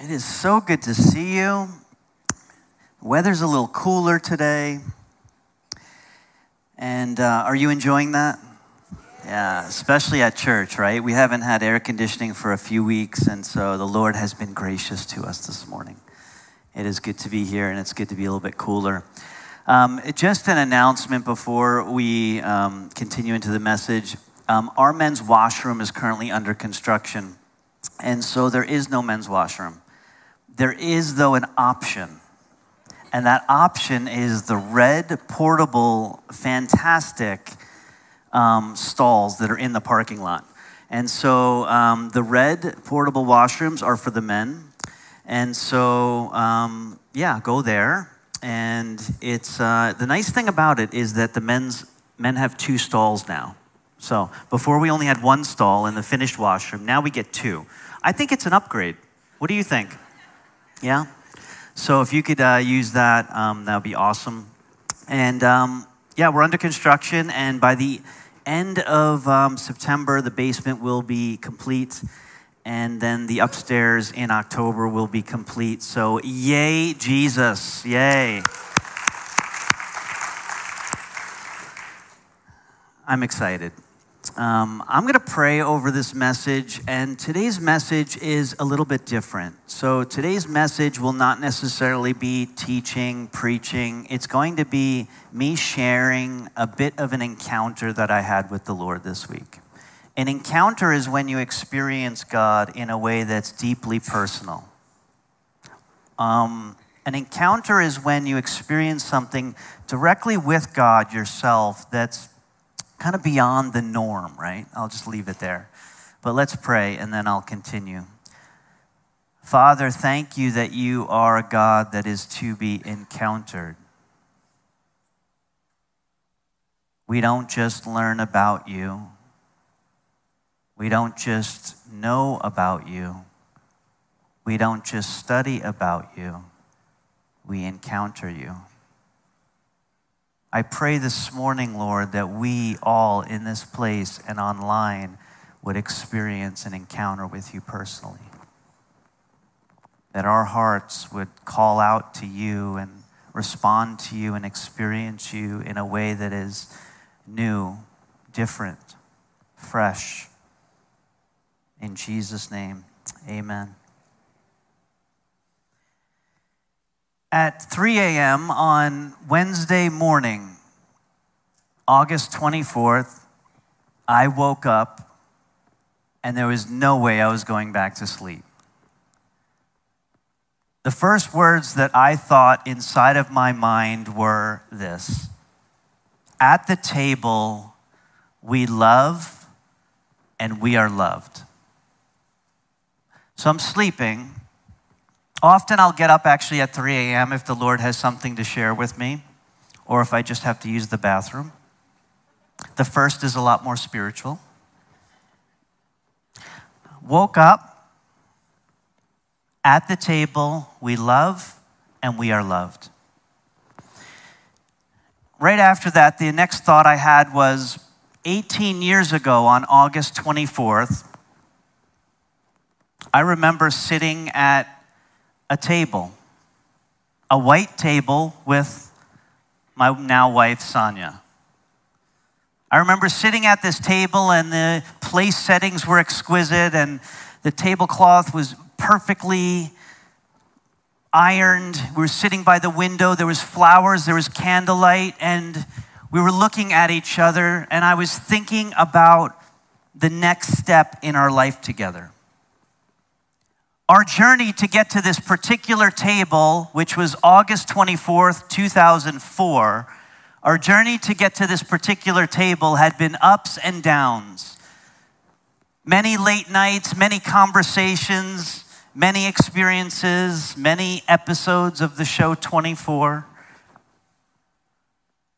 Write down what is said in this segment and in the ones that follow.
It is so good to see you. The weather's a little cooler today. And are you enjoying that? Yeah, especially at church, right? We haven't had air conditioning for a few weeks, and so the Lord has been gracious to us this morning. It is good to be here, and it's good to be a little bit cooler. Just an announcement before we continue into the message. Our men's washroom is currently under construction, and so there is no men's washroom. There is, though, an option, and that option is the red, portable, fantastic stalls that are in the parking lot. And so the red, portable washrooms are for the men. And so, yeah, go there. And it's the nice thing about it is that the men have two stalls now. So before we only had one stall in the finished washroom, now we get two. I think it's an upgrade. What do you think? Yeah? So if you could use that, that would be awesome. And yeah, we're under construction, and by the end of September, the basement will be complete, and then the upstairs in October will be complete. So yay, Jesus, yay. I'm excited. I'm going to pray over this message, and today's message is a little bit different. So today's message will not necessarily be teaching, preaching. It's going to be me sharing a bit of an encounter that I had with the Lord this week. An encounter is when you experience God in a way that's deeply personal. An encounter is when you experience something directly with God yourself that's kind of beyond the norm, right? I'll just leave it there. But let's pray, and then I'll continue. Father, thank you that you are a God that is to be encountered. We don't just learn about you. We don't just know about you. We don't just study about you. We encounter you. I pray this morning, Lord, that we all in this place and online would experience an encounter with you personally. That our hearts would call out to you and respond to you and experience you in a way that is new, different, fresh. In Jesus' name, amen. At 3 a.m. on Wednesday morning, August 24th, I woke up and there was no way I was going back to sleep. The first words that I thought inside of my mind were this: at the table, we love and we are loved. So I'm sleeping. Often I'll get up actually at 3 a.m. if the Lord has something to share with me or if I just have to use the bathroom. The first is a lot more spiritual. Woke up, at the table, we love and we are loved. Right after that, the next thought I had was 18 years ago on August 24th, I remember sitting at a table, a white table with my now wife, Sonia. I remember sitting at this table and the place settings were exquisite and the tablecloth was perfectly ironed. We were sitting by the window, there was flowers, there was candlelight, and we were looking at each other, and I was thinking about the next step in our life together. Our journey to get to this particular table, which was August 24th, 2004, our journey to get to this particular table had been ups and downs. Many late nights, many conversations, many experiences, many episodes of the show 24.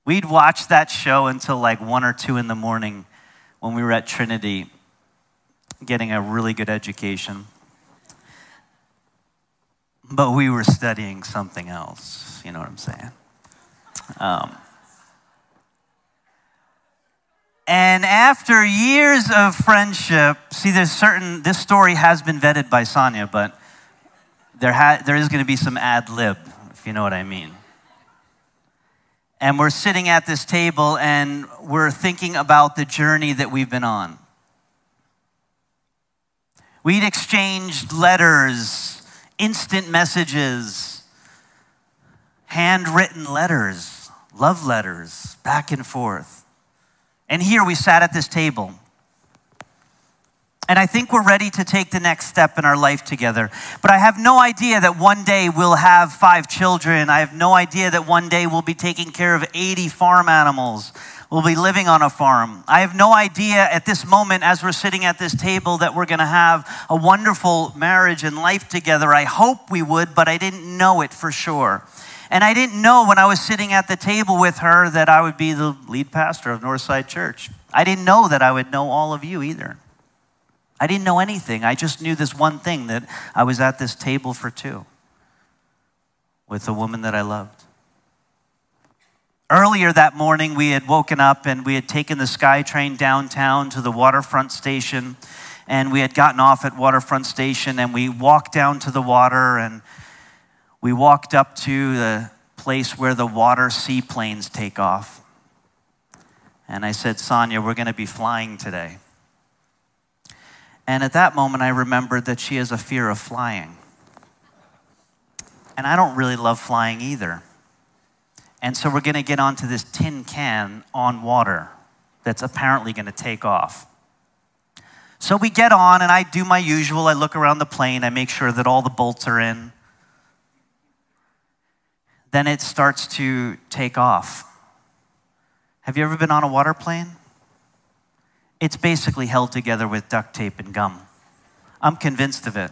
We'd watch that show until like 1 or 2 in the morning when we were at Trinity, getting a really good education. But we were studying something else, you know what I'm saying? And after years of friendship, see, this story has been vetted by Sonia, but there is going to be some ad lib, if you know what I mean. And we're sitting at this table and we're thinking about the journey that we've been on. We'd exchanged letters, instant messages, handwritten letters, love letters, back and forth. And here we sat at this table. And I think we're ready to take the next step in our life together. But I have no idea that one day we'll have 5 children. I have no idea that one day we'll be taking care of 80 farm animals. We'll be living on a farm. I have no idea at this moment as we're sitting at this table that we're going to have a wonderful marriage and life together. I hope we would, but I didn't know it for sure. And I didn't know when I was sitting at the table with her that I would be the lead pastor of Northside Church. I didn't know that I would know all of you either. I didn't know anything. I just knew this one thing, that I was at this table for two with a woman that I loved. Earlier that morning, we had woken up and we had taken the SkyTrain downtown to the waterfront station, and we had gotten off at waterfront station and we walked down to the water and we walked up to the place where the water seaplanes take off. And I said, Sonia, we're going to be flying today. And at that moment, I remembered that she has a fear of flying. And I don't really love flying either. And so we're going to get onto this tin can on water that's apparently going to take off. So we get on, and I do my usual. I look around the plane. I make sure that all the bolts are in. Then it starts to take off. Have you ever been on a water plane? It's basically held together with duct tape and gum. I'm convinced of it.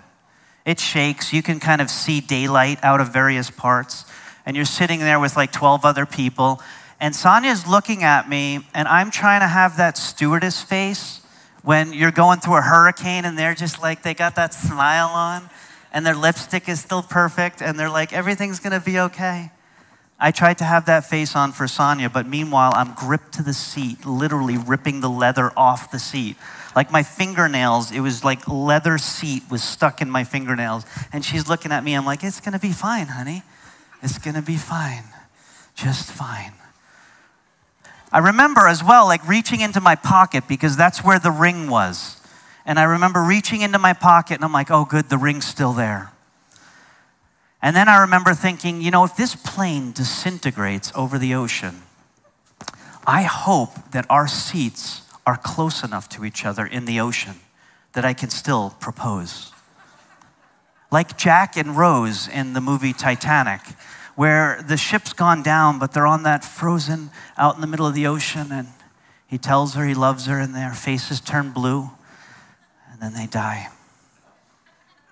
It shakes. You can kind of see daylight out of various parts. And you're sitting there with like 12 other people. And Sonia's looking at me, and I'm trying to have that stewardess face when you're going through a hurricane and they're just like, they got that smile on and their lipstick is still perfect and they're like, everything's going to be okay. I tried to have that face on for Sonia, but meanwhile, I'm gripped to the seat, literally ripping the leather off the seat. Like my fingernails, it was like leather seat was stuck in my fingernails. And she's looking at me, I'm like, it's gonna be fine, honey. It's gonna be fine, just fine. I remember as well, like reaching into my pocket because that's where the ring was. And I remember reaching into my pocket and I'm like, oh good, the ring's still there. And then I remember thinking, you know, if this plane disintegrates over the ocean, I hope that our seats are close enough to each other in the ocean that I can still propose. Like Jack and Rose in the movie Titanic, where the ship's gone down, but they're on that frozen out in the middle of the ocean, and he tells her he loves her, and their faces turn blue, and then they die.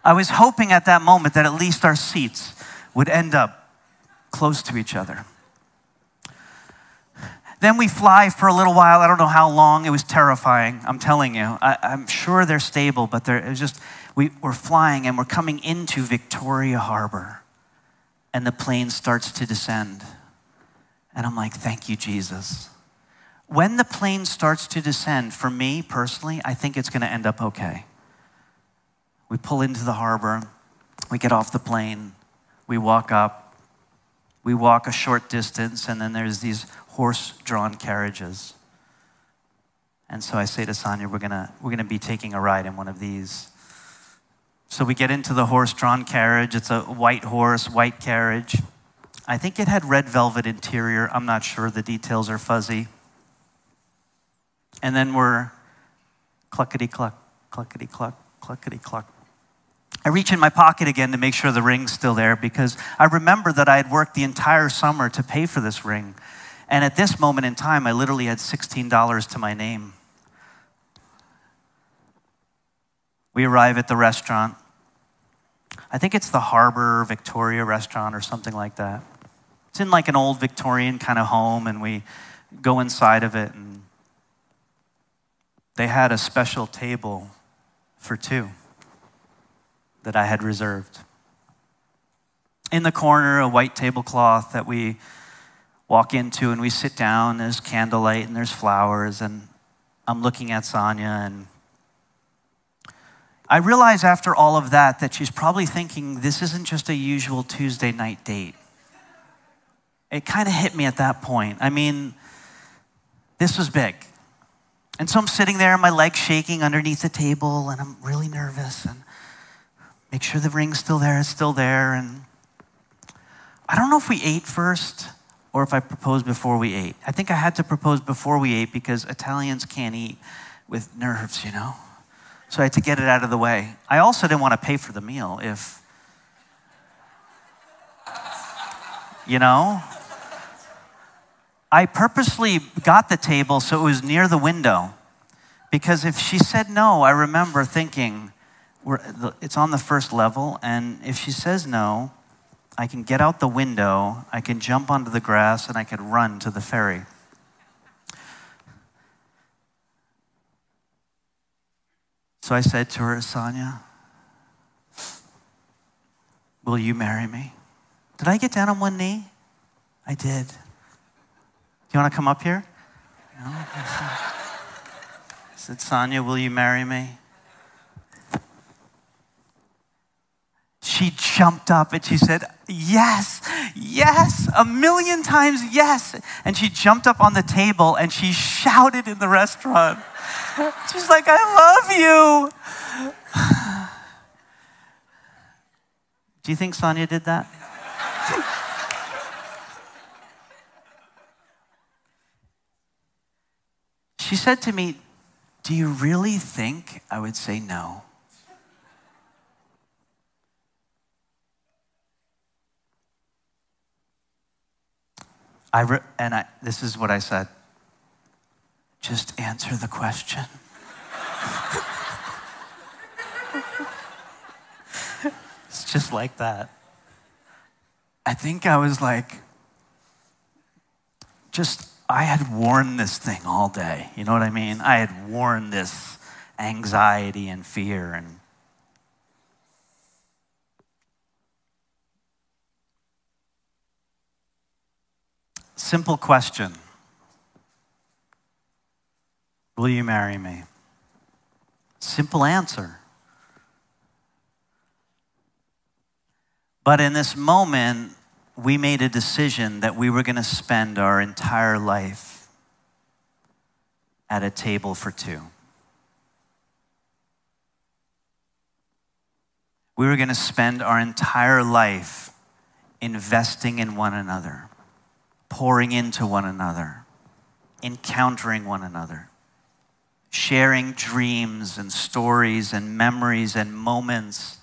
I was hoping at that moment that at least our seats would end up close to each other. Then we fly for a little while. I don't know how long. It was terrifying, I'm telling you. I'm sure they're stable, but we're flying and we're coming into Victoria Harbor and the plane starts to descend. And I'm like, thank you, Jesus. When the plane starts to descend, for me personally, I think it's gonna end up okay. We pull into the harbor, we get off the plane, we walk up, we walk a short distance, and then there's these horse-drawn carriages. And so I say to Sonia, we're gonna be taking a ride in one of these. So we get into the horse-drawn carriage. It's a white horse, white carriage. I think it had red velvet interior. I'm not sure, the details are fuzzy. And then we're cluckety-cluck, cluckety-cluck, cluckety-cluck. I reach in my pocket again to make sure the ring's still there because I remember that I had worked the entire summer to pay for this ring. And at this moment in time, I literally had $16 to my name. We arrive at the restaurant. I think it's the Harbor Victoria restaurant or something like that. It's in like an old Victorian kind of home, and we go inside of it, and they had a special table for two that I had reserved. In the corner, a white tablecloth that we walk into and we sit down. There's candlelight and there's flowers, and I'm looking at Sonia, and I realize after all of that that she's probably thinking this isn't just a usual Tuesday night date. It kind of hit me at that point. I mean, this was big. And so I'm sitting there, my leg's shaking underneath the table, and I'm really nervous, and make sure the ring's still there, it's still there, and I don't know if we ate first or if I proposed before we ate. I think I had to propose before we ate because Italians can't eat with nerves, you know? So I had to get it out of the way. I also didn't want to pay for the meal if, you know? I purposely got the table so it was near the window because if she said no, I remember thinking, it's on the first level, and if she says no, I can get out the window, I can jump onto the grass, and I can run to the ferry. So I said to her, Sonia, will you marry me? Did I get down on one knee? I did. Do you want to come up here? No. I said, Sonia, will you marry me? She jumped up and she said, yes, yes, 1,000,000 times yes. And she jumped up on the table and she shouted in the restaurant. She's like, I love you. Do you think Sonia did that? She said to me, do you really think I would say no? This is what I said. Just answer the question. It's just like that. I think I was like, I had worn this thing all day. You know what I mean? I had worn this anxiety and fear. And simple question. Will you marry me? Simple answer. But in this moment, we made a decision that we were going to spend our entire life at a table for two. We were going to spend our entire life investing in one another, pouring into one another, encountering one another, sharing dreams and stories and memories and moments,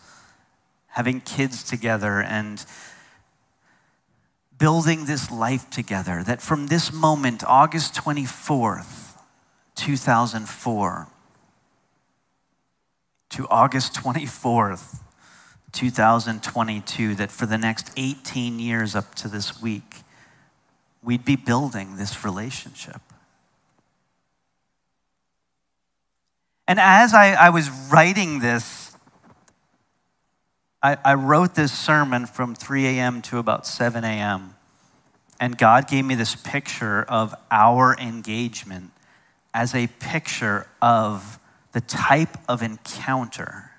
having kids together and building this life together, that from this moment, August 24th, 2004, to August 24th, 2022, that for the next 18 years up to this week, we'd be building this relationship. And as I was writing this, I wrote this sermon from 3 a.m. to about 7 a.m. And God gave me this picture of our engagement as a picture of the type of encounter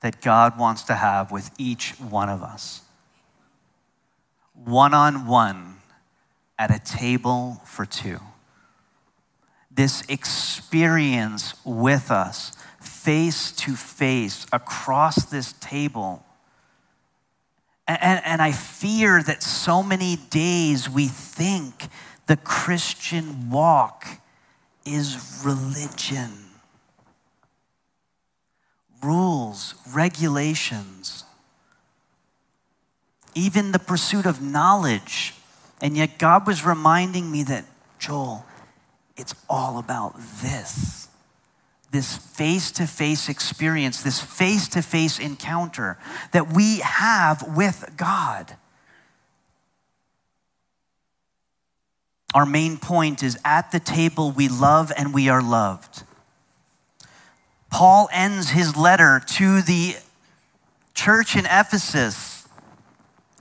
that God wants to have with each one of us. One-on-one. At a table for two. This experience with us, face to face, across this table. And I fear that so many days we think the Christian walk is religion. Rules, regulations, even the pursuit of knowledge. And yet God was reminding me that, Joel, it's all about this. This face-to-face experience, this face-to-face encounter that we have with God. Our main point is at the table we love and we are loved. Paul ends his letter to the church in Ephesus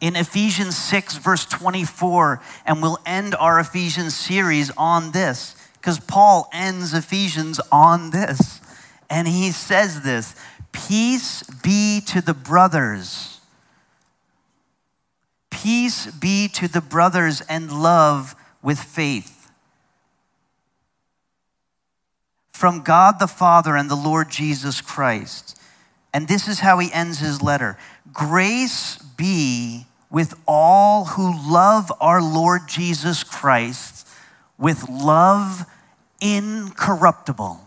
in Ephesians 6, verse 24, and we'll end our Ephesians series on this, because Paul ends Ephesians on this, and he says this, Peace be to the brothers. Peace be to the brothers and love with faith. From God the Father and the Lord Jesus Christ. And this is how he ends his letter. Grace be with all who love our Lord Jesus Christ with love incorruptible.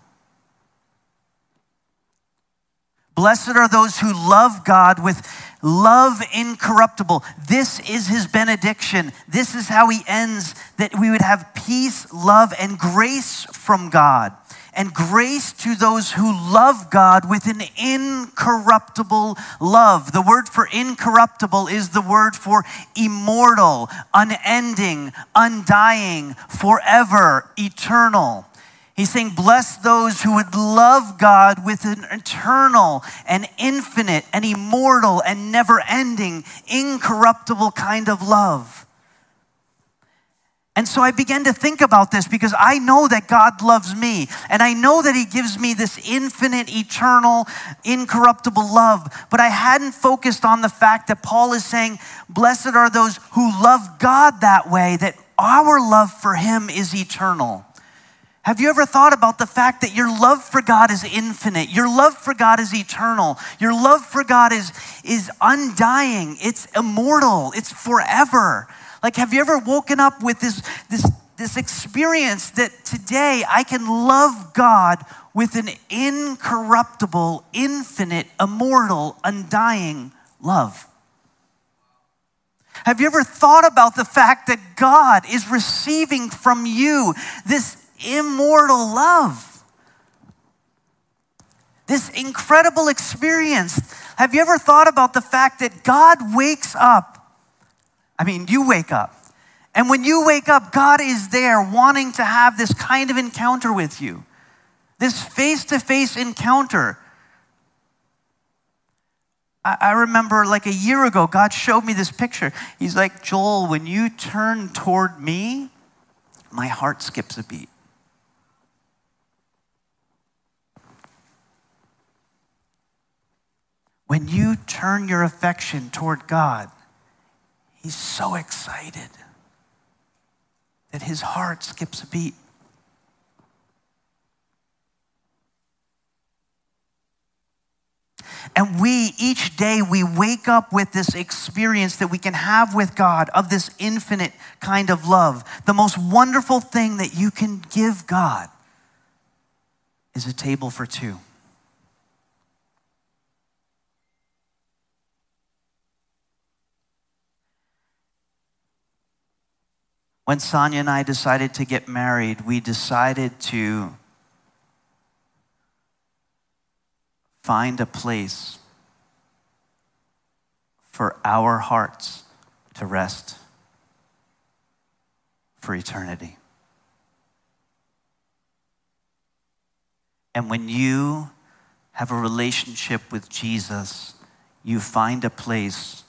Blessed are those who love God with love incorruptible. This is his benediction. This is how he ends, that we would have peace, love, and grace from God. And grace to those who love God with an incorruptible love. The word for incorruptible is the word for immortal, unending, undying, forever, eternal. He's saying, bless those who would love God with an eternal and infinite and immortal and never-ending, incorruptible kind of love. And so I began to think about this, because I know that God loves me, and I know that he gives me this infinite, eternal, incorruptible love. But I hadn't focused on the fact that Paul is saying, blessed are those who love God that way, that our love for him is eternal. Have you ever thought about the fact that your love for God is infinite? Your love for God is eternal. Your love for God is undying. It's immortal. It's forever. Like, have you ever woken up with this experience that today I can love God with an incorruptible, infinite, immortal, undying love? Have you ever thought about the fact that God is receiving from you this immortal love? This incredible experience. Have you ever thought about the fact that God wakes up? I mean, you wake up. And when you wake up, God is there wanting to have this kind of encounter with you. This face-to-face encounter. I remember like a year ago, God showed me this picture. He's like, Joel, when you turn toward me, my heart skips a beat. When you turn your affection toward God, he's so excited that his heart skips a beat. And we, each day, we wake up with this experience that we can have with God of this infinite kind of love. The most wonderful thing that you can give God is a table for two. When Sonia and I decided to get married, we decided to find a place for our hearts to rest for eternity. And when you have a relationship with Jesus, you find a place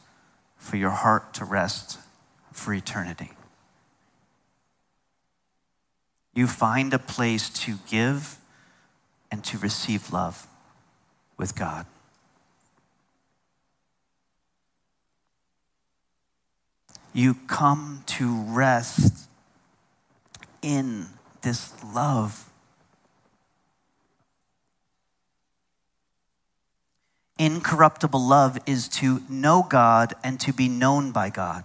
for your heart to rest for eternity. You find a place to give and to receive love with God. You come to rest in this love. Incorruptible love is to know God and to be known by God.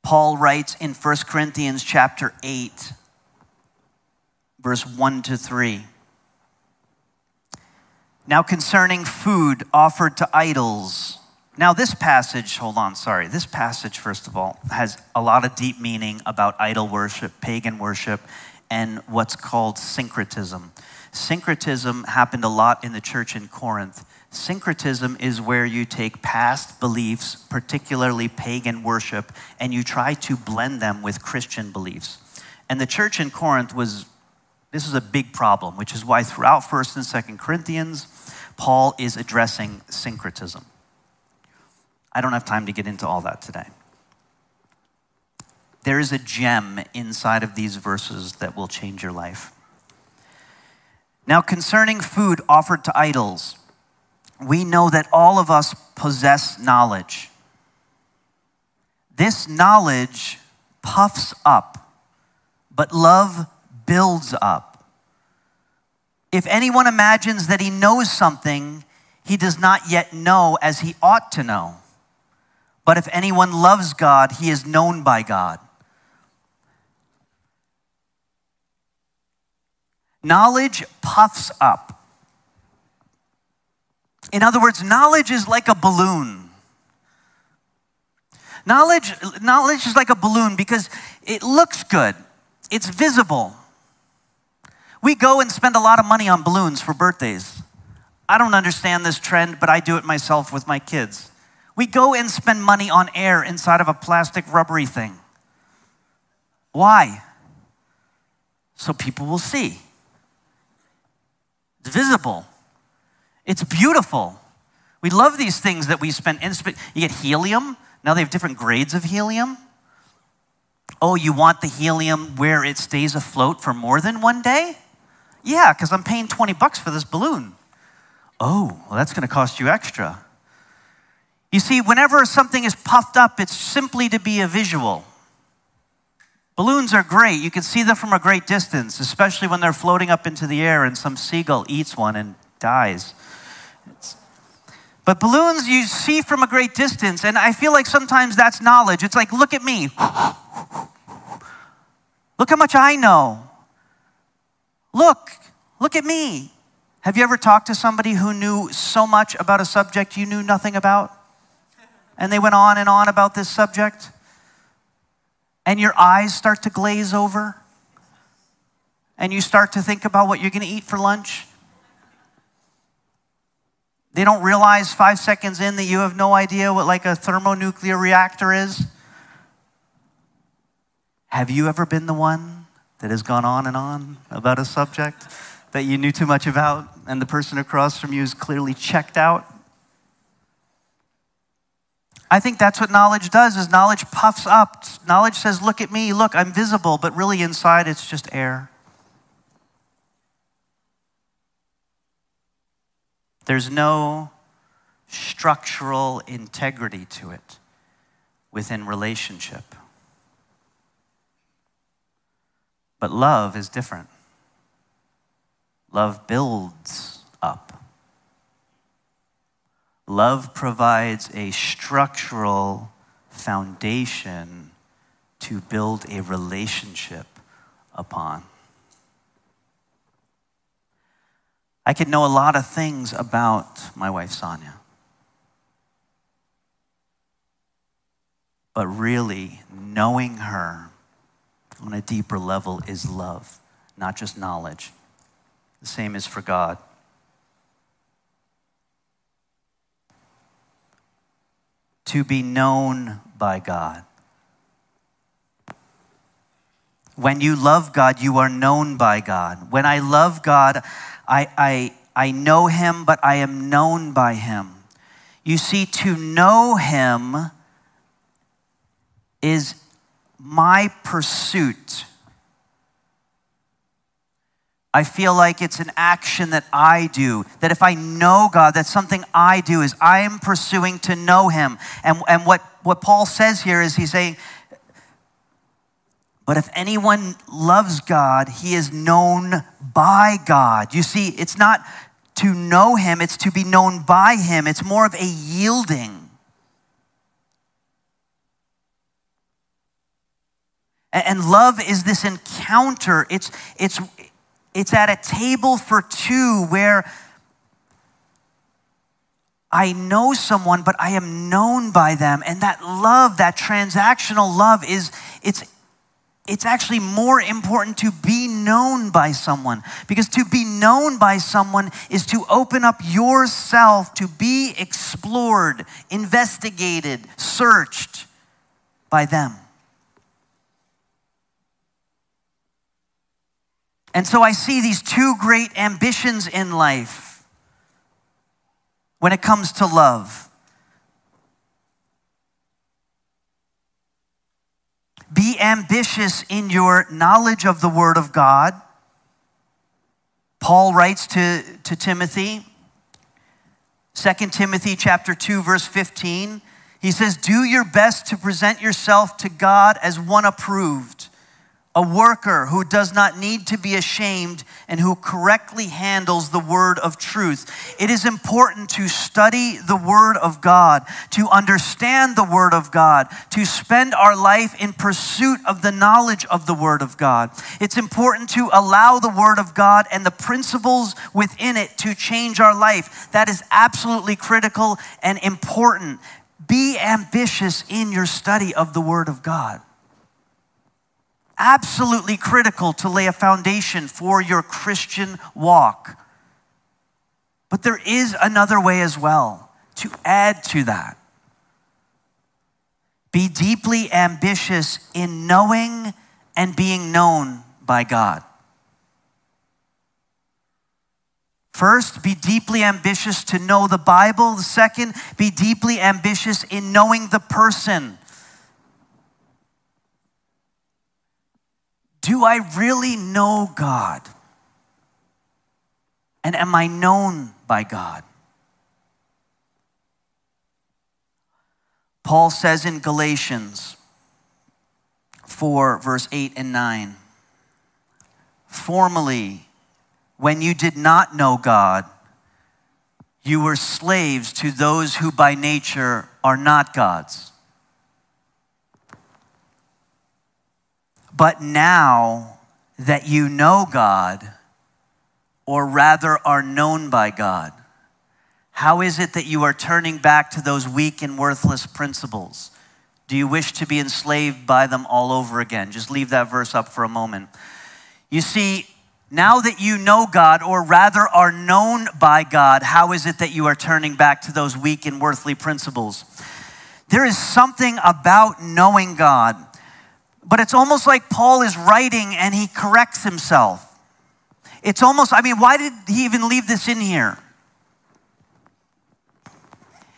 Paul writes in 1 Corinthians chapter 8, verse 1-3. Now concerning food offered to idols. Now this passage, first of all, has a lot of deep meaning about idol worship, pagan worship, and what's called syncretism. Syncretism happened a lot in the church in Corinth. Syncretism is where you take past beliefs, particularly pagan worship, and you try to blend them with Christian beliefs. And the church in Corinth this is a big problem, which is why throughout 1st and 2nd Corinthians, Paul is addressing syncretism. I don't have time to get into all that today. There is a gem inside of these verses that will change your life. Now concerning food offered to idols, we know that all of us possess knowledge. This knowledge puffs up, but love builds up. If anyone imagines that he knows something, he does not yet know as he ought to know. But if anyone loves God, he is known by God. Knowledge puffs up. In other words, knowledge is like a balloon. Knowledge is like a balloon because it looks good. It's visible. We go and spend a lot of money on balloons for birthdays. I don't understand this trend, but I do it myself with my kids. We go and spend money on air inside of a plastic rubbery thing. Why? So people will see. It's visible. It's beautiful. We love these things that we spend. You get helium. Now they have different grades of helium. Oh, you want the helium where it stays afloat for more than one day? Yeah, because I'm paying $20 for this balloon. Oh, well, that's going to cost you extra. You see, whenever something is puffed up, it's simply to be a visual. Balloons are great. You can see them from a great distance, especially when they're floating up into the air and some seagull eats one and dies. But balloons you see from a great distance, and I feel like sometimes that's knowledge. It's like, look at me. Look how much I know. Look at me. Have you ever talked to somebody who knew so much about a subject you knew nothing about? And they went on and on about this subject? And your eyes start to glaze over? And you start to think about what you're going to eat for lunch? They don't realize 5 seconds in that you have no idea what like a thermonuclear reactor is? Have you ever been the one that has gone on and on about a subject that you knew too much about and the person across from you is clearly checked out? I think that's what knowledge does, is knowledge puffs up. Knowledge says, look at me, look, I'm visible, but really inside it's just air. There's no structural integrity to it within relationship. But love is different. Love builds up. Love provides a structural foundation to build a relationship upon. I could know a lot of things about my wife, Sonia. But really, knowing her on a deeper level is love, not just knowledge. The same is for God. To be known by God. When you love God, you are known by God. When I love God, I know him, but I am known by him. You see, to know him is my pursuit. I feel like it's an action that I do, that if I know God, that's something I do, is I am pursuing to know him. And what Paul says here is he's saying, but if anyone loves God, he is known by God. You see, it's not to know him, it's to be known by him. It's more of a yielding. And love is this encounter. It's at a table for two where I know someone, but I am known by them. And that love, that transactional love it's actually more important to be known by someone, because to be known by someone is to open up yourself to be explored, investigated, searched by them. And so I see these two great ambitions in life when it comes to love. Be ambitious in your knowledge of the Word of God Paul writes to Timothy, 2 Timothy chapter 2, verse 15. He says, do your best to present yourself to God as one approved, a worker who does not need to be ashamed and who correctly handles the word of truth. It is important to study the word of God, to understand the word of God, to spend our life in pursuit of the knowledge of the word of God. It's important to allow the word of God and the principles within it to change our life. That is absolutely critical and important. Be ambitious in your study of the word of God. Absolutely critical to lay a foundation for your Christian walk. But there is another way as well to add to that. Be deeply ambitious in knowing and being known by God. First, be deeply ambitious to know the Bible. The second, be deeply ambitious in knowing the person. Do I really know God? And am I known by God? Paul says in Galatians 4, verse 8 and 9, formerly, when you did not know God, you were slaves to those who by nature are not God's. But now that you know God, or rather are known by God, how is it that you are turning back to those weak and worthless principles? Do you wish to be enslaved by them all over again? Just leave that verse up for a moment. You see, now that you know God, or rather are known by God, how is it that you are turning back to those weak and worthy principles? There is something about knowing God, but it's almost like Paul is writing and he corrects himself. It's almost, I mean, why did he even leave this in here?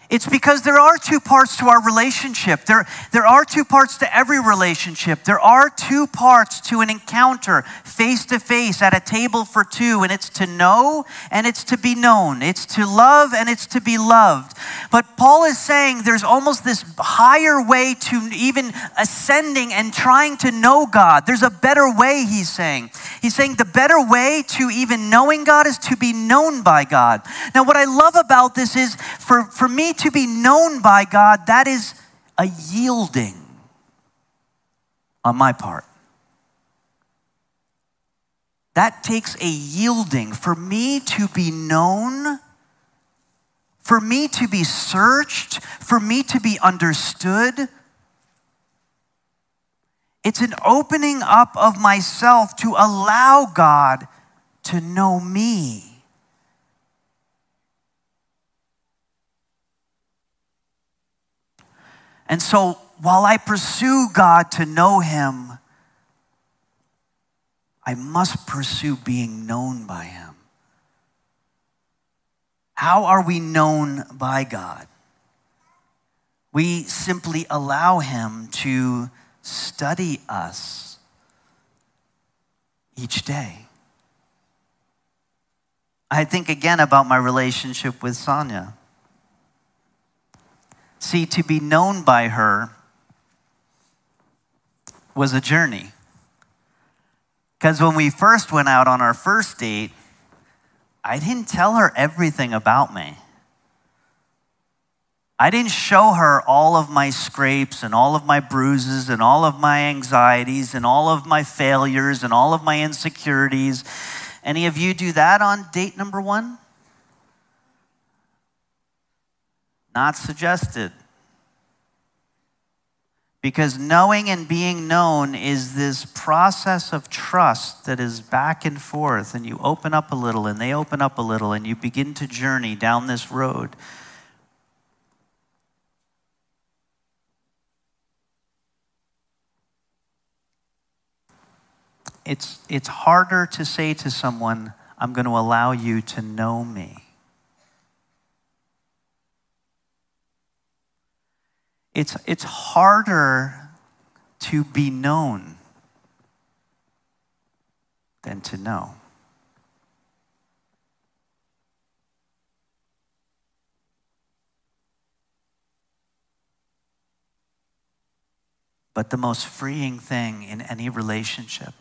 It's because there are two parts to our relationship. There are two parts to every relationship. There are two parts to an encounter face to face at a table for two, and it's to know and it's to be known. It's to love and it's to be loved. But Paul is saying there's almost this higher way to even ascending and trying to know God. There's a better way, he's saying. He's saying the better way to even knowing God is to be known by God. Now, what I love about this is for me to be known by God, that is a yielding on my part. That takes a yielding. For me to be known, for me to be searched, for me to be understood, it's an opening up of myself to allow God to know me. And so while I pursue God to know him, I must pursue being known by him. How are we known by God? We simply allow him to study us each day. I think again about my relationship with Sonia. See, to be known by her was a journey. Because when we first went out on our first date, I didn't tell her everything about me. I didn't show her all of my scrapes and all of my bruises and all of my anxieties and all of my failures and all of my insecurities. Any of you do that on date number one? Not suggested. Because knowing and being known is this process of trust that is back and forth, and you open up a little and they open up a little and you begin to journey down this road. It's harder to say to someone, I'm going to allow you to know me. It's harder to be known than to know. But the most freeing thing in any relationship .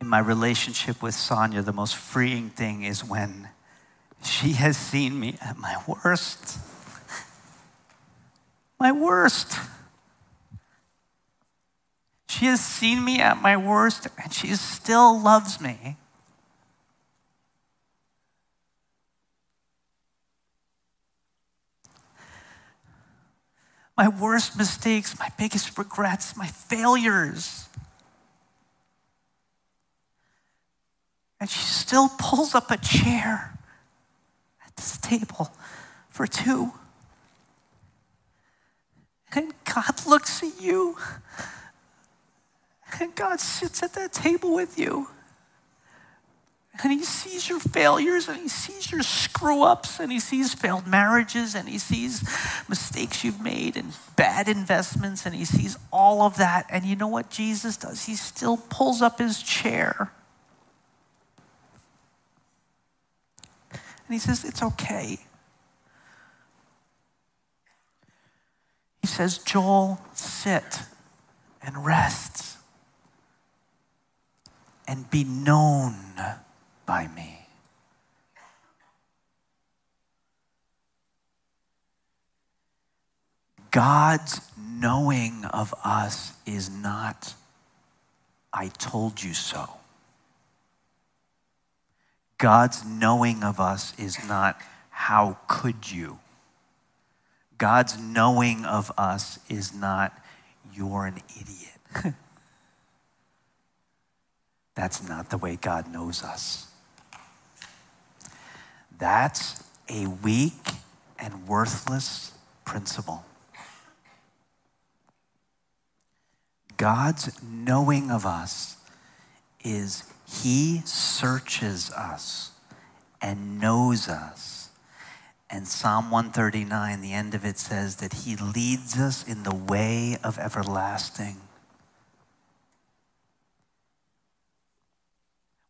In my relationship with Sonia, the most freeing thing is when she has seen me at my worst. My worst. She has seen me at my worst, and she still loves me. My worst mistakes, my biggest regrets, my failures. And she still pulls up a chair at this table for two. And God looks at you. And God sits at that table with you. And he sees your failures, and he sees your screw-ups, and he sees failed marriages, and he sees mistakes you've made and bad investments, and he sees all of that. And you know what Jesus does? He still pulls up his chair. And he says, it's okay. He says, Joel, sit and rest and be known by me. God's knowing of us is not, I told you so. God's knowing of us is not, how could you? God's knowing of us is not, you're an idiot. That's not the way God knows us. That's a weak and worthless principle. God's knowing of us is he searches us and knows us. And Psalm 139, the end of it says that he leads us in the way of everlasting.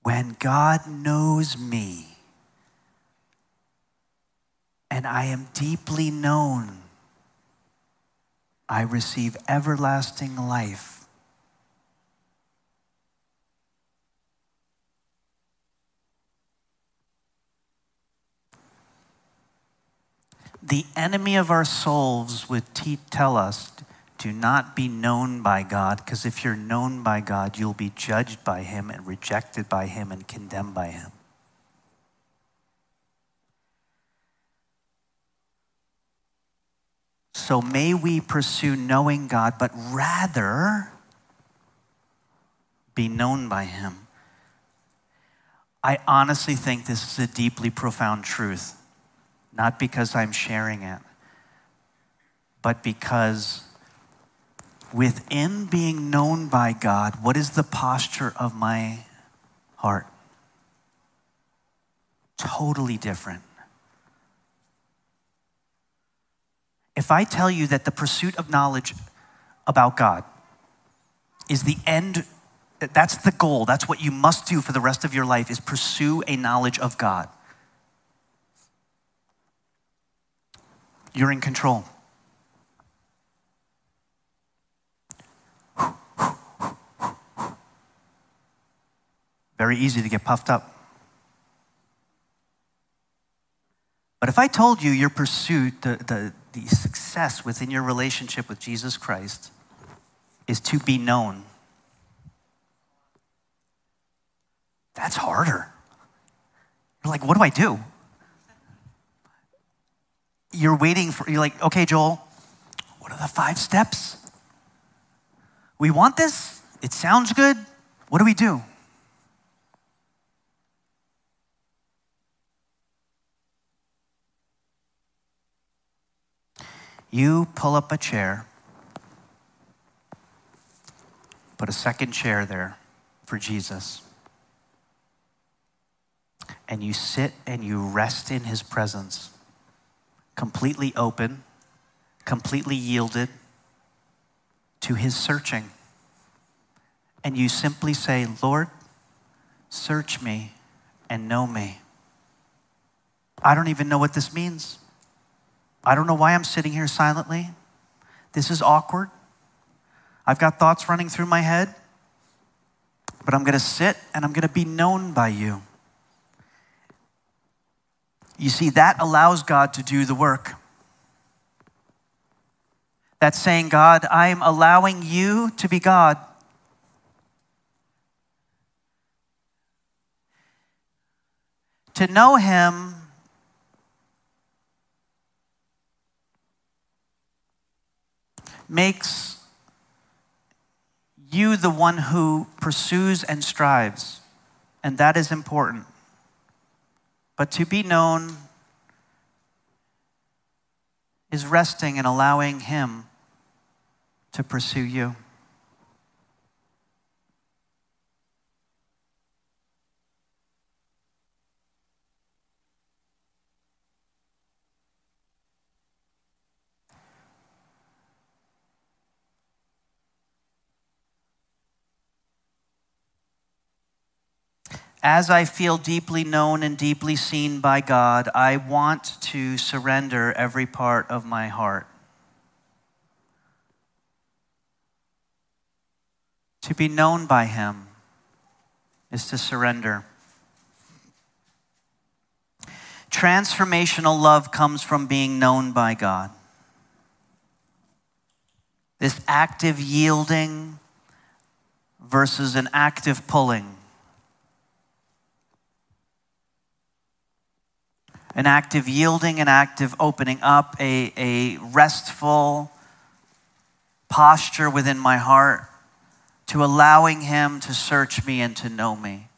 When God knows me and I am deeply known, I receive everlasting life. The enemy of our souls would tell us, do not be known by God, because if you're known by God, you'll be judged by him and rejected by him and condemned by him. So may we pursue knowing God, but rather be known by him. I honestly think this is a deeply profound truth. Not because I'm sharing it, but because within being known by God, what is the posture of my heart? Totally different. If I tell you that the pursuit of knowledge about God is the end, that's the goal, that's what you must do for the rest of your life, is pursue a knowledge of God. You're in control. Very easy to get puffed up. But if I told you your pursuit, the success within your relationship with Jesus Christ is to be known, that's harder. You're like, what do I do? You're waiting for, you're like, okay, Joel, what are the 5 steps? We want this. It sounds good. What do we do? You pull up a chair, put a second chair there for Jesus, and you sit and you rest in his presence. Completely open, completely yielded to his searching. And you simply say, Lord, search me and know me. I don't even know what this means. I don't know why I'm sitting here silently. This is awkward. I've got thoughts running through my head, but I'm going to sit and I'm going to be known by you. You see, that allows God to do the work. That's saying, God, I am allowing you to be God. To know him makes you the one who pursues and strives, and that is important. But to be known is resting and allowing him to pursue you. As I feel deeply known and deeply seen by God, I want to surrender every part of my heart. To be known by him is to surrender. Transformational love comes from being known by God. This active yielding versus an active pulling. An active yielding, an active opening up, a restful posture within my heart to allowing him to search me and to know me.